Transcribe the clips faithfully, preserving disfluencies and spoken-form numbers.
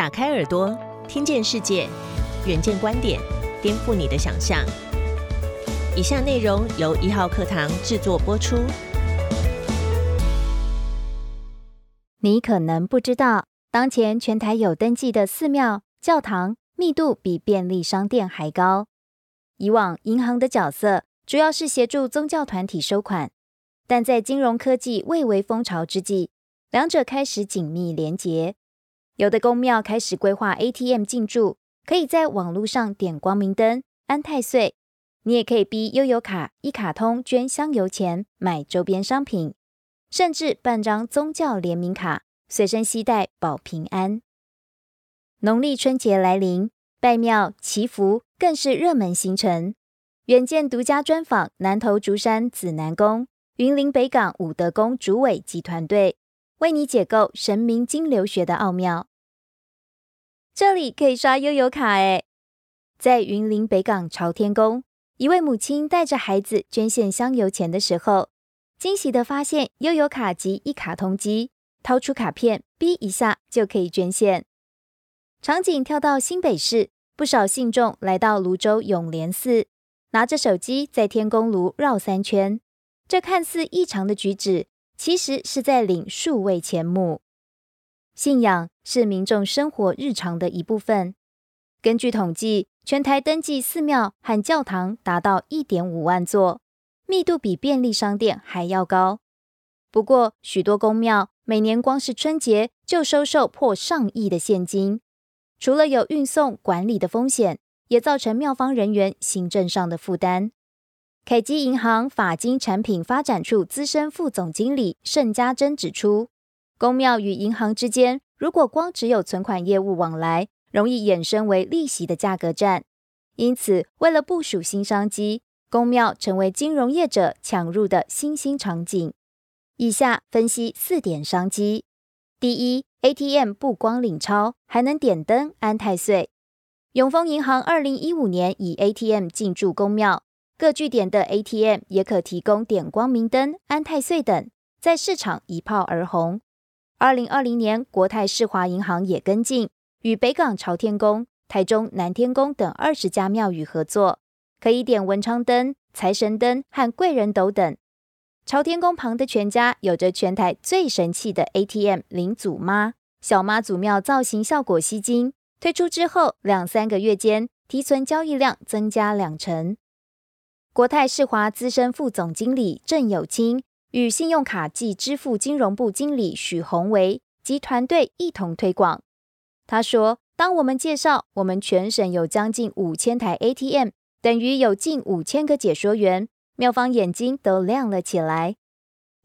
打开耳朵，听见世界，远见观点，颠覆你的想象。以下内容由一号课堂制作播出。你可能不知道，当前全台有登记的寺庙、教堂密度比便利商店还高。以往银行的角色主要是协助宗教团体收款，但在金融科技蔚为风潮之际，两者开始紧密连结。有的公庙开始规划 A T M 进驻，可以在网路上点光明灯、安太岁。你也可以逼悠游卡、一卡通捐香油钱、买周边商品，甚至办张宗教联名卡，随身携带保平安。农历春节来临，拜庙、祈福更是热门行程。远见独家专访南投竹山紫南宫、云林北港武德宫主委及团队，为你解构神明金流学的奥妙。这里可以刷悠游卡耶！在云林北港朝天宫，一位母亲带着孩子捐献香油钱的时候，惊喜地发现悠游卡及一卡通机，掏出卡片逼一下就可以捐献。场景跳到新北市，不少信众来到泸州永联寺，拿着手机在天宫炉绕三圈。这看似异常的举止，其实是在领数位钱母。信仰是民众生活日常的一部分。根据统计，全台登记寺庙和教堂达到 一点五万座，密度比便利商店还要高。不过，许多公庙每年光是春节就收受破上亿的现金。除了有运送管理的风险，也造成庙方人员行政上的负担。凯基银行法金产品发展处资深副总经理盛家珍指出，公庙与银行之间如果光只有存款业务往来，容易衍生为利息的价格战。因此，为了部署新商机，公庙成为金融业者抢入的新兴场景。以下分析四点商机：第一 ，A T M 不光领钞，还能点灯安太岁。永丰银行二零一五年以 A T M 进驻公庙。各据点的 A T M 也可提供点光明灯、安太岁等，在市场一炮而红。二零二零年，国泰世华银行也跟进，与北港朝天宫、台中南天宫等二十家庙宇合作，可以点文昌灯、财神灯和贵人斗等。朝天宫旁的全家有着全台最神气的 A T M 林祖妈，小妈祖庙造型效果吸睛，推出之后两三个月间，提存交易量增加两成。国泰世华资深副总经理郑友清与信用卡及支付金融部经理许宏维及团队一同推广。他说，当我们介绍我们全省有将近五千台 A T M， 等于有近五千个解说员，庙方眼睛都亮了起来。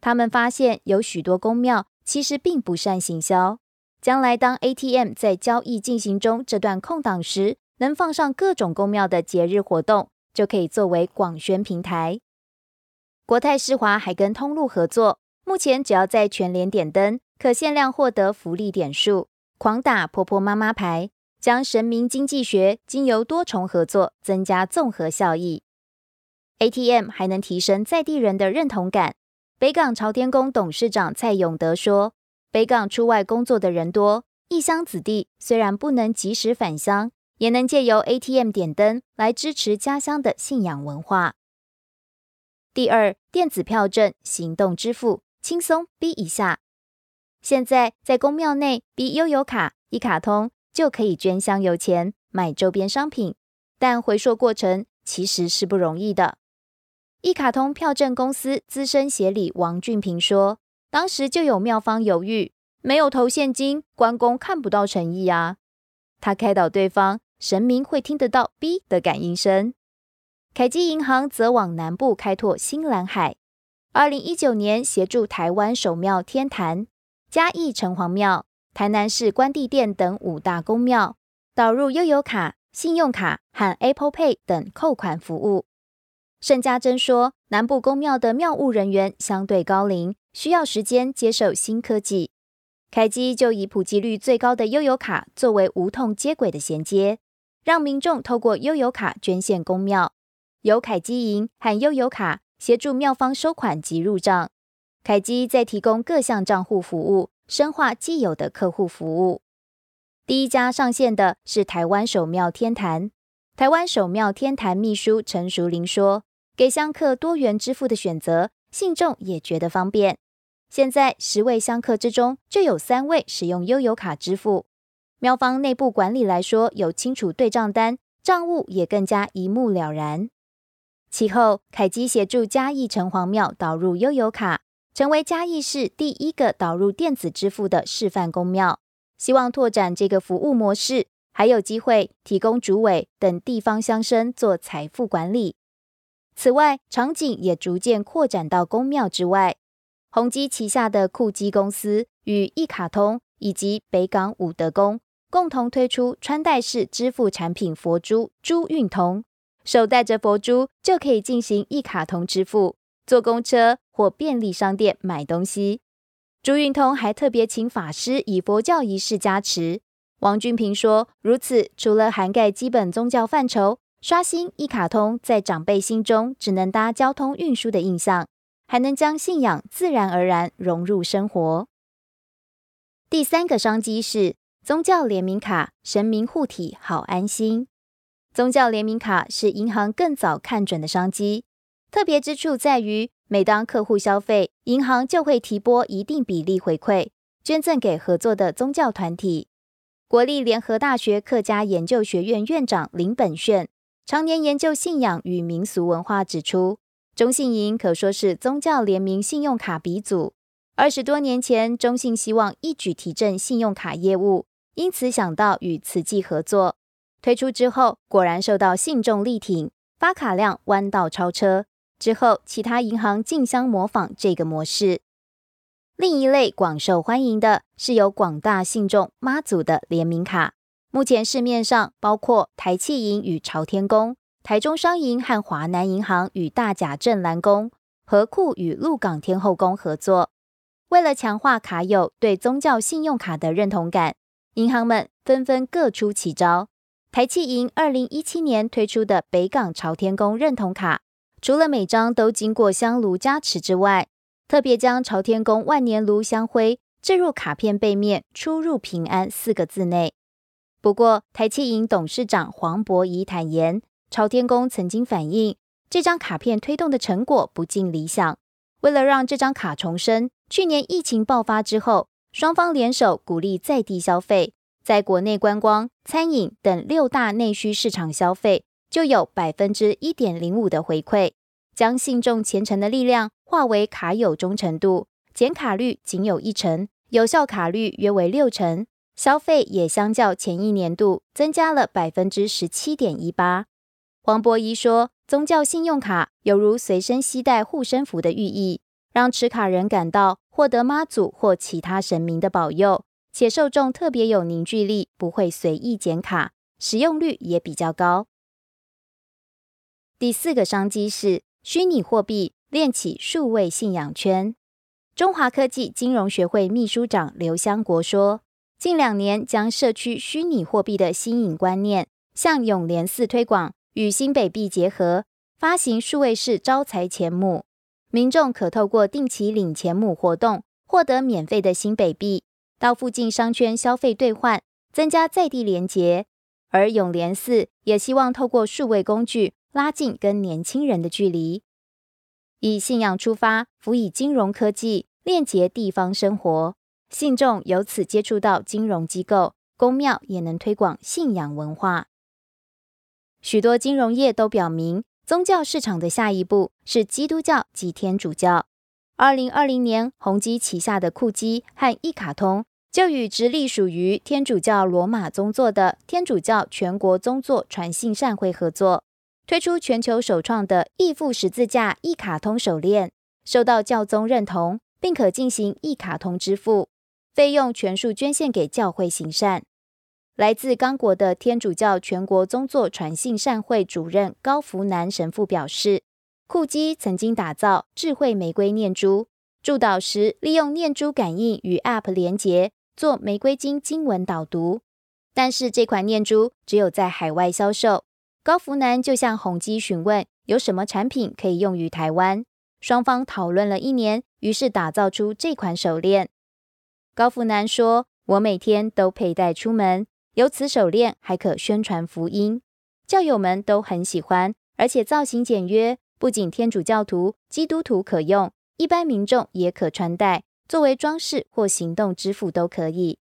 他们发现有许多公庙其实并不善行销，将来当 A T M 在交易进行中这段空档时，能放上各种公庙的节日活动，就可以作为广宣平台。国泰世华还跟通路合作，目前只要在全联点灯，可限量获得福利点数，狂打婆婆妈妈牌，将神明经济学经由多重合作增加综合效益。 A T M 还能提升在地人的认同感。北港朝天宫董事长蔡永德说，北港出外工作的人多，异乡子弟虽然不能及时返乡，也能借由 A T M 点灯来支持家乡的信仰文化。第二，电子票证、行动支付，轻松逼一下。现在在公庙内逼悠游卡、一卡通就可以捐香油钱、买周边商品，但回溯过程其实是不容易的。一卡通票证公司资深协理王俊平说，当时就有庙方犹豫，没有投现金，关公看不到诚意啊。他开导对方，神明会听得到“哔”的感应声。凯基银行则往南部开拓新蓝海。二零一九年协助台湾首庙天坛、嘉义城隍庙、台南市关帝殿等五大公庙，导入悠游卡、信用卡和 Apple Pay 等扣款服务。盛家珍说，南部公庙的庙务人员相对高龄，需要时间接受新科技。凯基就以普及率最高的悠游卡作为无痛接轨的衔接，让民众透过悠游卡捐献公庙，由凯基银和悠游卡协助庙方收款及入账。凯基再提供各项账户服务，深化既有的客户服务。第一家上线的是台湾首庙天坛。台湾首庙天坛秘书陈淑玲说，给香客多元支付的选择，信众也觉得方便。现在十位香客之中，就有三位使用悠游卡支付。庙方内部管理来说，有清楚对账单，账务也更加一目了然。其后，凯基协助嘉义城隍庙导入悠游卡，成为嘉义市第一个导入电子支付的示范公庙。希望拓展这个服务模式，还有机会提供主委等地方乡绅做财富管理。此外，场景也逐渐扩展到公庙之外。宏基旗下的酷基公司与一卡通以及北港武德宫共同推出穿戴式支付产品佛珠珠运通，手戴着佛珠就可以进行一卡通支付，坐公车或便利商店买东西。珠运通还特别请法师以佛教仪式加持。王君平说，如此除了涵盖基本宗教范畴，刷新一卡通在长辈心中只能搭交通运输的印象，还能将信仰自然而然融入生活。第三个商机是宗教联名卡，神明护体好安心。宗教联名卡是银行更早看准的商机，特别之处在于每当客户消费，银行就会提拨一定比例回馈，捐赠给合作的宗教团体。国立联合大学客家研究学院院长林本炫常年研究信仰与民俗文化，指出，中信银可说是宗教联名信用卡鼻祖。二十多年前，中信希望一举提振信用卡业务，因此想到与慈济合作。推出之后，果然受到信众力挺，发卡量弯道超车。之后，其他银行竞相模仿这个模式。另一类广受欢迎的是由广大信众妈祖的联名卡。目前市面上包括台企银与朝天宫、台中商银和华南银行与大甲镇澜宫、河库与鹿港天后宫合作。为了强化卡友对宗教信用卡的认同感，银行们纷纷各出奇招。台企银二零一七年推出的北港朝天宫认同卡，除了每张都经过香炉加持之外，特别将朝天宫万年炉香灰置入卡片背面出入平安四个字内。不过，台企银董事长黄博仪坦言，朝天宫曾经反映这张卡片推动的成果不尽理想。为了让这张卡重生，去年疫情爆发之后，双方联手鼓励在地消费，在国内观光、餐饮等六大内需市场消费就有 百分之一点零五 的回馈，将信众虔诚的力量化为卡友忠诚度，减卡率仅有一成，有效卡率约为六成。消费也相较前一年度增加了 百分之十七点一八。 黄博仪说，宗教信用卡有如随身携带护身符的寓意，让持卡人感到获得妈祖或其他神明的保佑，且受众特别有凝聚力，不会随意减卡，使用率也比较高。第四个商机是虚拟货币练起数位信仰圈。中华科技金融学会秘书长刘湘国说，近两年将社区虚拟货币的新颖观念向永联寺推广，与新北币结合发行数位式招财钱母，民众可透过定期领钱母活动获得免费的新北币，到附近商圈消费兑换，增加在地连结。而永联寺也希望透过数位工具拉近跟年轻人的距离，以信仰出发，辅以金融科技链结地方生活，信众由此接触到金融机构，公庙也能推广信仰文化。许多金融业都表明，宗教市场的下一步是基督教及天主教。二零二零年，宏基旗下的酷基和一卡通就与直隶属于天主教罗马宗座的天主教全国宗座传信善会合作，推出全球首创的义父十字架一卡通手链，受到教宗认同，并可进行一卡通支付。费用全数捐献给教会行善。来自刚果的天主教全国宗座传信善会主任高福南神父表示，酷基曾经打造智慧玫瑰念珠，助导时利用念珠感应与 App 连结做玫瑰经经文导读，但是这款念珠只有在海外销售。高福南就向宏基询问有什么产品可以用于台湾，双方讨论了一年，于是打造出这款手链。高福南说，我每天都佩戴出门，由此手链还可宣传福音，教友们都很喜欢，而且造型简约，不仅天主教徒、基督徒可用，一般民众也可穿戴，作为装饰或行动支付都可以。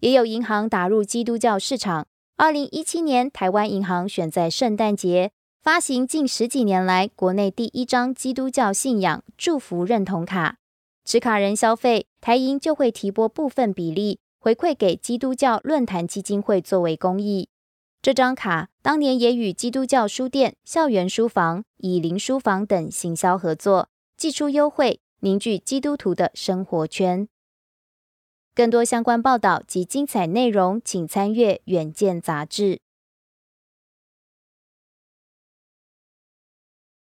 也有银行打入基督教市场。二零一七年，台湾银行选在圣诞节发行近十几年来国内第一张基督教信仰祝福认同卡，持卡人消费，台银就会提拨部分比例回馈给基督教论坛基金会作为公益。这张卡当年也与基督教书店、校园书房、以邻书房等行销合作，寄出优惠，凝聚基督徒的生活圈。更多相关报道及精彩内容，请参阅《远见》杂志。